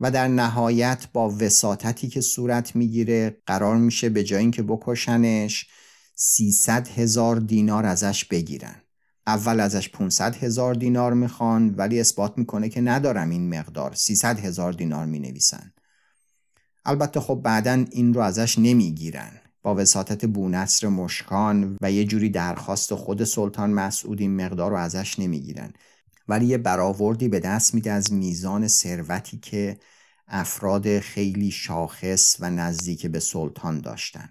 و در نهایت با وساطتی که صورت میگیره قرار میشه به جای اینکه بکشنش 300,000 دینار ازش بگیرن. اول ازش 500,000 دینار میخوان ولی اثبات میکنه که ندارم این مقدار، 300,000 دینار مینویسن. البته خب بعدن این رو ازش نمیگیرن، با وساطت بونصر مشکان و یه جوری درخواست خود سلطان مسعود این مقدار رو ازش نمیگیرن، ولی یه برآوردی به دست میده از میزان ثروتی که افراد خیلی شاخص و نزدیک به سلطان داشتن.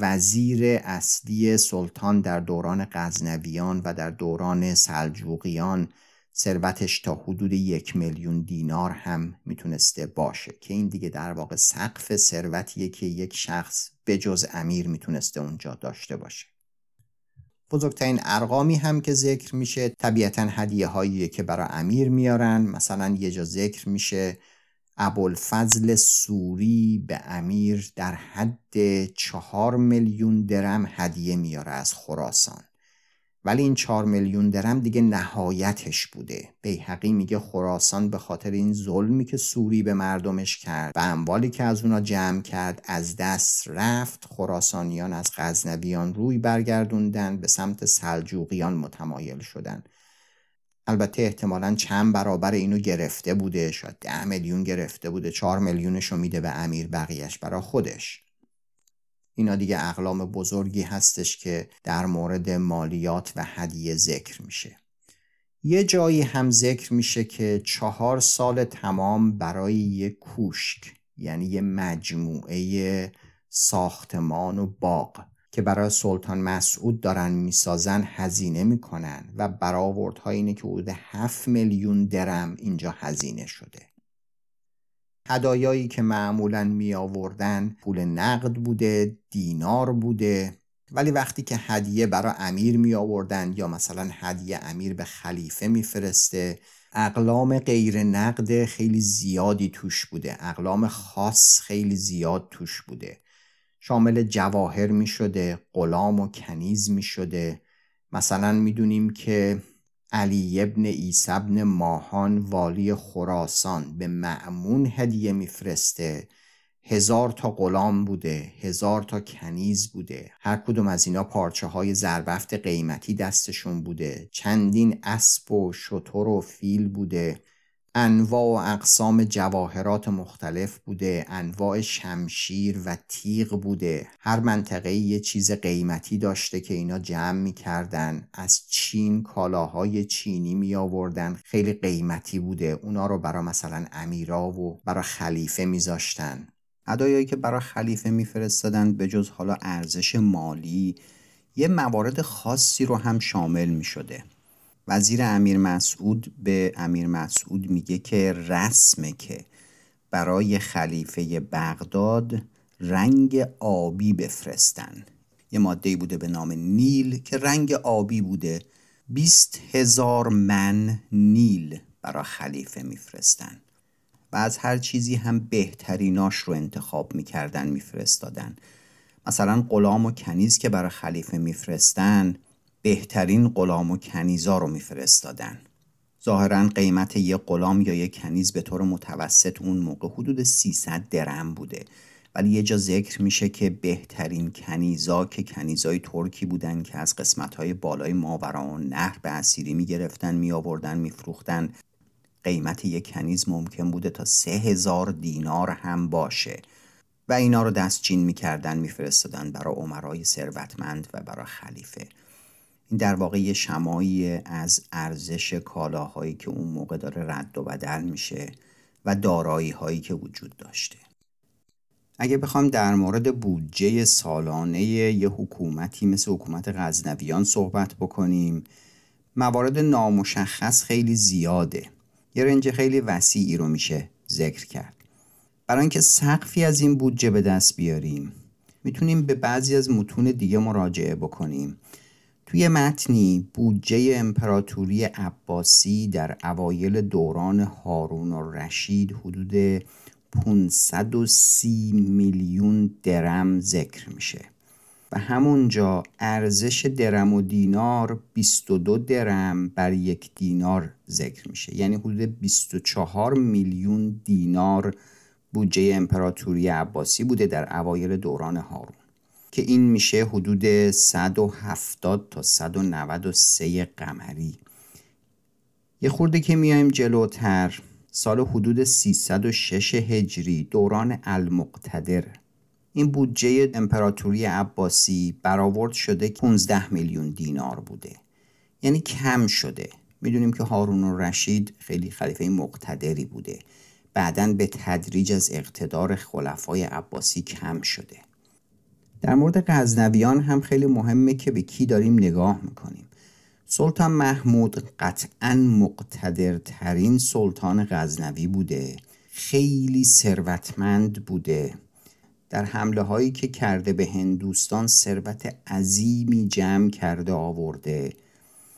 وزیر اصلی سلطان در دوران غزنویان و در دوران سلجوقیان ثروتش تا حدود 1,000,000 دینار هم میتونسته باشه، که این دیگه در واقع سقف ثروتیه که یک شخص به جز امیر میتونسته اونجا داشته باشه. بزرگترین ارقامی هم که ذکر میشه طبیعتاً هدیه هایی که برای امیر میارن. مثلا یه جا ذکر میشه ابوالفضل سوری به امیر در حد 4,000,000 درم هدیه میاره از خراسان، ولی این 4,000,000 درم دیگه نهایتش بوده. بیهقی میگه خراسان به خاطر این ظلمی که سوری به مردمش کرد و اموالی که از اونا جمع کرد از دست رفت. خراسانیان از غزنویان روی برگردوندن، به سمت سلجوقیان متمایل شدن. البته احتمالاً چند برابر اینو گرفته بوده، شاید 10,000,000 گرفته بوده، 4,000,000شو میده به امیر، بقیهش برای خودش. اینا دیگه اقلام بزرگی هستش که در مورد مالیات و هدیه ذکر میشه. یه جایی هم ذکر میشه که 4 سال تمام برای یه کوشک، یعنی یه مجموعه ساختمان و باغ که برای سلطان مسعود دارن میسازن هزینه میکنن و برآوردها اینه که حدود 7,000,000 درم اینجا هزینه شده. هدایایی که معمولاً می آوردن پول نقد بوده، دینار بوده، ولی وقتی که هدیه برای امیر می آوردن یا مثلا هدیه امیر به خلیفه می فرسته، اقلام غیر نقد خیلی زیادی توش بوده، اقلام خاص خیلی زیاد توش بوده، شامل جواهر می شده، غلام و کنیز می شده. مثلا می دونیم که علی ابن عیسی ابن ماهان والی خراسان به مأمون هدیه میفرسته، 1000 تا غلام بوده، 1000 تا کنیز بوده، هر کدوم از اینا پارچه های زربفت قیمتی دستشون بوده، چندین اسب و شتر و فیل بوده، انواع و اقسام جواهرات مختلف بوده، انواع شمشیر و تیغ بوده. هر منطقه یه چیز قیمتی داشته که اینا جمع می کردن. از چین کالاهای چینی می آوردن، خیلی قیمتی بوده، اونا رو برای مثلا امیرا و برای خلیفه می زاشتن. هدیه‌ای که برای خلیفه می فرستادن به جز حالا ارزش مالی، یه موارد خاصی رو هم شامل می شده. وزیر امیر مسعود به امیر مسعود میگه که رسمه که برای خلیفه بغداد رنگ آبی بفرستن. یه مادهی بوده به نام نیل که رنگ آبی بوده. 20,000 من نیل برای خلیفه میفرستن و از هر چیزی هم بهتریناش رو انتخاب میکردن میفرستادن. مثلا غلام و کنیز که برای خلیفه میفرستن بهترین غلام و کنیزا رو میفرستادن. ظاهرا قیمت یه غلام یا یه کنیز به طور متوسط اون موقع حدود 300 درم بوده، ولی یه جا ذکر میشه که بهترین کنیزا که کنیزای ترکی بودن که از قسمت‌های بالای ماوراءالنهر به اسیری میگرفتن میآوردن میفروختن، قیمت یک کنیز ممکن بوده تا 3,000 دینار هم باشه و اینا رو دستچین میکردن میفرستادن برای امرای ثروتمند و برای خلیفه. این در واقع یه شمایی از ارزش کالاهایی که اون موقع داره رد و بدل میشه و دارایی‌هایی که وجود داشته. اگه بخوام در مورد بودجه سالانه یه حکومتی مثل حکومت غزنویان صحبت بکنیم، موارد نامشخص خیلی زیاده. یه رنج خیلی وسیعی رو میشه ذکر کرد. برای اینکه سقفی از این بودجه به دست بیاریم، میتونیم به بعضی از متون دیگه مراجعه بکنیم. توی متنی بودجه امپراتوری عباسی در اوایل دوران هارون الرشید حدود 530 میلیون درم ذکر میشه و همونجا ارزش درم و دینار 22 درم بر یک دینار ذکر میشه، یعنی حدود 24 میلیون دینار بودجه امپراتوری عباسی بوده در اوایل دوران هارون، که این میشه حدود 170 تا 193 قمری. یه خورده که میایم جلوتر، سال حدود 306 هجری دوران المقتدر، این بودجه امپراتوری عباسی برآورد شده که 15 میلیون دینار بوده، یعنی کم شده. میدونیم که هارون الرشید خیلی خلیفه مقتدری بوده، بعداً به تدریج از اقتدار خلفای عباسی کم شده. در مورد غزنویان هم خیلی مهمه که به کی داریم نگاه میکنیم. سلطان محمود قطعاً مقتدرترین سلطان غزنوی بوده، خیلی ثروتمند بوده. در حمله هایی که کرده به هندوستان ثروت عظیمی جمع کرده آورده.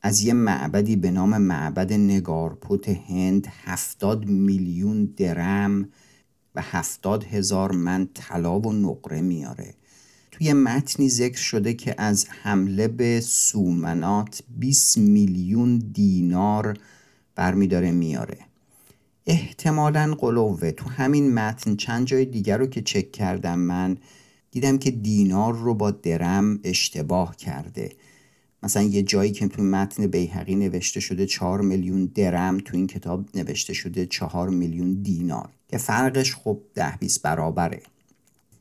از یه معبدی به نام معبد نگارپوت هند 70 میلیون درم و 70,000 من طلا و نقره میاره. توی متنی ذکر شده که از حمله به سومنات 20 میلیون دینار برمیداره میاره. احتمالاً قلوه. تو همین متن چند جای دیگر رو که چک کردم من دیدم که دینار رو با درم اشتباه کرده. مثلا یه جایی که تو متن بیهقی نوشته شده 4 میلیون درم، تو این کتاب نوشته شده 4 میلیون دینار که فرقش خب 10-20 برابره.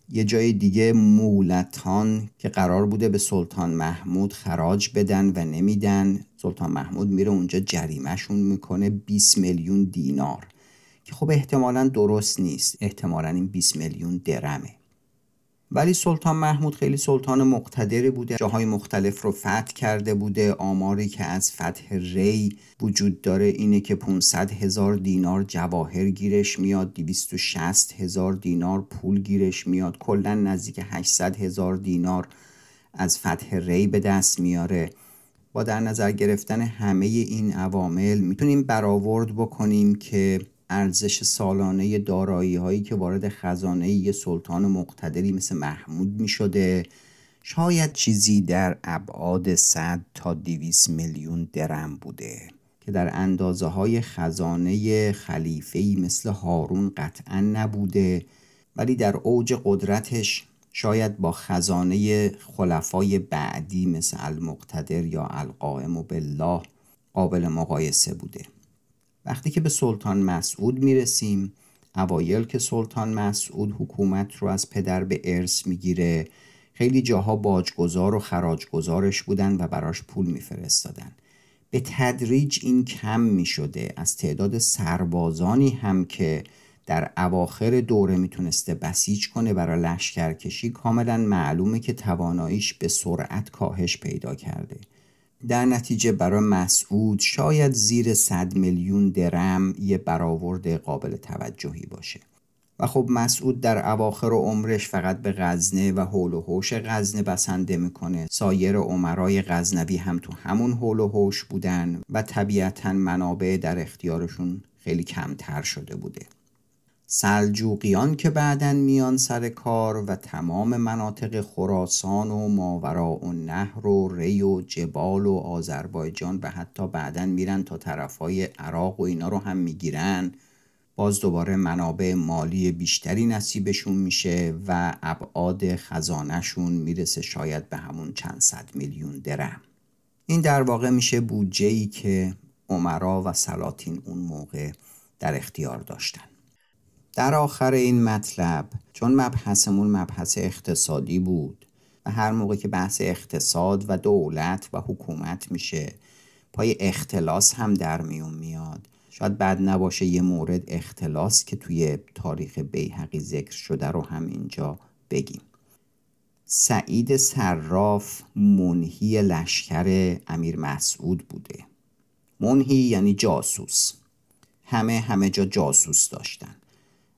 یه جای دیگه مولتان که قرار بوده به سلطان محمود خراج بدن و نمیدن، سلطان محمود میره اونجا جریمه‌شون میکنه 20 میلیون دینار که خب احتمالاً درست نیست، احتمالاً این 20 میلیون درمه. ولی سلطان محمود خیلی سلطان مقتدری بوده، جاهای مختلف رو فتح کرده بوده. آماری که از فتح ری وجود داره اینه که 500,000 دینار جواهر گیرش میاد، 260,000 دینار پول گیرش میاد، کلا نزدیک 800,000 دینار از فتح ری به دست میاره. با در نظر گرفتن همه این عوامل میتونیم برآورد بکنیم که ارزش سالانه دارایی هایی که وارد خزانه یه سلطان مقتدری مثل محمود می شده شاید چیزی در ابعاد 100 تا 200 میلیون درم بوده که در اندازه های خزانه خلیفه‌ای مثل هارون قطعا نبوده، ولی در اوج قدرتش شاید با خزانه خلفای بعدی مثل المقتدر یا القائم بالله قابل مقایسه بوده. وقتی که به سلطان مسعود میرسیم، اوایل که سلطان مسعود حکومت رو از پدر به ارث میگیره، خیلی جاها باجگزار و خراجگزارش بودن و براش پول میفرستادن. به تدریج این کم میشده. از تعداد سربازانی هم که در اواخر دوره میتونسته بسیج کنه برای لشکرکشی کاملا معلومه که تواناییش به سرعت کاهش پیدا کرده. در نتیجه برای مسعود شاید زیر 100 میلیون درم یه برآورد قابل توجهی باشه. و خب مسعود در اواخر عمرش فقط به غزنه و حول و حوش غزنه بسنده میکنه. سایر امرای غزنوی هم تو همون حول و حوش بودن و طبیعتاً منابع در اختیارشون خیلی کمتر شده بوده. سلجوقیان که بعدن میان سر کار و تمام مناطق خراسان و ماوراء النهر و ری و جبال و آذربایجان و حتی بعدن میرن تا طرفای عراق و اینا رو هم میگیرن، باز دوباره منابع مالی بیشتری نصیبشون میشه و ابعاد خزانهشون میرسه شاید به همون چند صد میلیون درهم. این در واقع میشه بودجه‌ای که امرا و سلاطین اون موقع در اختیار داشتن. در آخر این مطلب، چون مبحثمون مبحث اقتصادی بود و هر موقع که بحث اقتصاد و دولت و حکومت میشه پای اختلاس هم در میون میاد، شاید بد نباشه یه مورد اختلاس که توی تاریخ بیهقی ذکر شده رو هم اینجا بگیم. سعید صراف منهی لشکر امیر مسعود بوده. منهی یعنی جاسوس. همه جا جاسوس داشتن.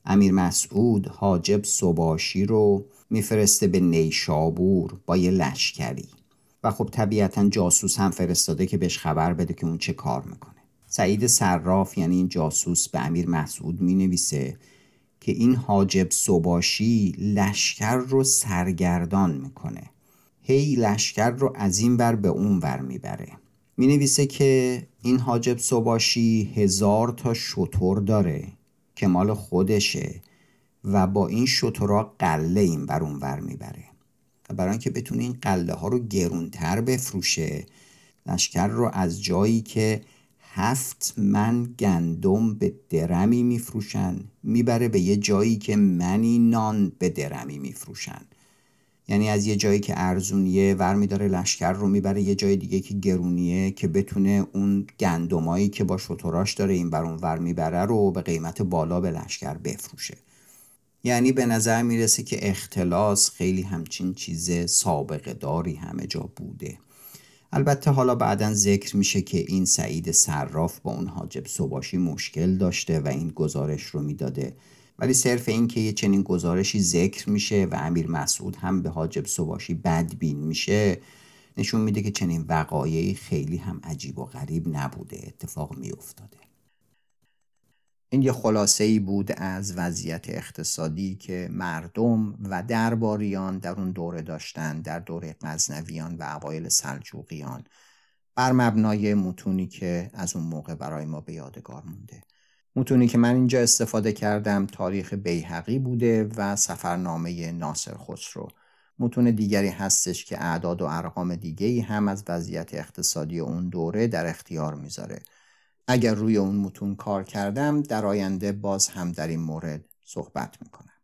امیر مسعود حاجب سباشی رو میفرسته به نیشابور با یه لشکری و خب طبیعتاً جاسوس هم فرستاده که بهش خبر بده که اون چه کار میکنه. سعید صراف یعنی این جاسوس به امیر مسعود مینویسه که این حاجب سباشی لشکر رو سرگردان میکنه، هی لشکر رو از این بر به اون ور میبره. مینویسه که این حاجب سباشی 1000 تا شتر داره که مال خودشه و با این شترها قله این بر اون ور میبره و برای اینکه بتونه این قله ها رو گرونتر بفروشه لشکر رو از جایی که 7 من گندم به درمی میفروشن میبره به یه جایی که منی نان به درمی میفروشن. یعنی از یه جایی که ارزونیه ورمی داره لشکر رو میبره یه جای دیگه که گرونیه که بتونه اون گندمایی که با شتراش داره این بر اون ور میبره رو به قیمت بالا به لشکر بفروشه. یعنی به نظر میرسه که اختلاس خیلی همچین چیز سابقه داری همه جا بوده. البته حالا بعدن ذکر میشه که این سعید صراف با اون حاجب سباشی مشکل داشته و این گزارش رو میداده، ولی صرف این که یه چنین گزارشی ذکر میشه و امیر مسعود هم به حاجب سباشی بدبین میشه نشون میده که چنین وقایعی خیلی هم عجیب و غریب نبوده، اتفاق میافتاده. این یه خلاصه‌ای بود از وضعیت اقتصادی که مردم و درباریان در اون دوره داشتن، در دوره غزنویان و اوایل سلجوقیان، بر مبنای متونی که از اون موقع برای ما به یادگار مونده. متونی که من اینجا استفاده کردم تاریخ بیهقی بوده و سفرنامه ناصر خسرو. متون دیگری هستش که اعداد و ارقام دیگری هم از وضعیت اقتصادی اون دوره در اختیار میذاره. اگر روی اون متون کار کردم در آینده باز هم در این مورد صحبت میکنم.